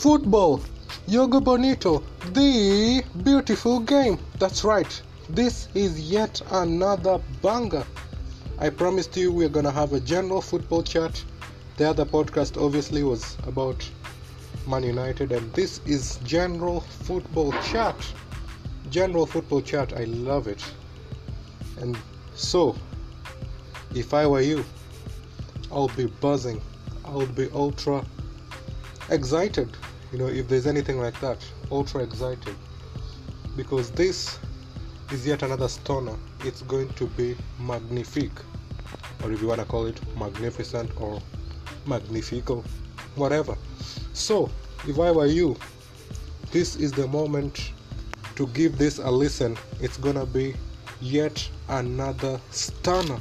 Football, Yoga Bonito, the beautiful game. That's right, this is yet another banger. I promised you we're gonna have a general football chat. The other podcast obviously was about Man United, and this is general football chat. General football chat, I love it. And so, if I were you, I'll be buzzing. I'll be ultra excited. You know, if there's anything like that, ultra excited. Because this is yet another stoner. It's going to be magnifique. Or if you want to call it magnificent or magnifico, whatever. So, if I were you, this is the moment to give this a listen. It's gonna be yet another stunner.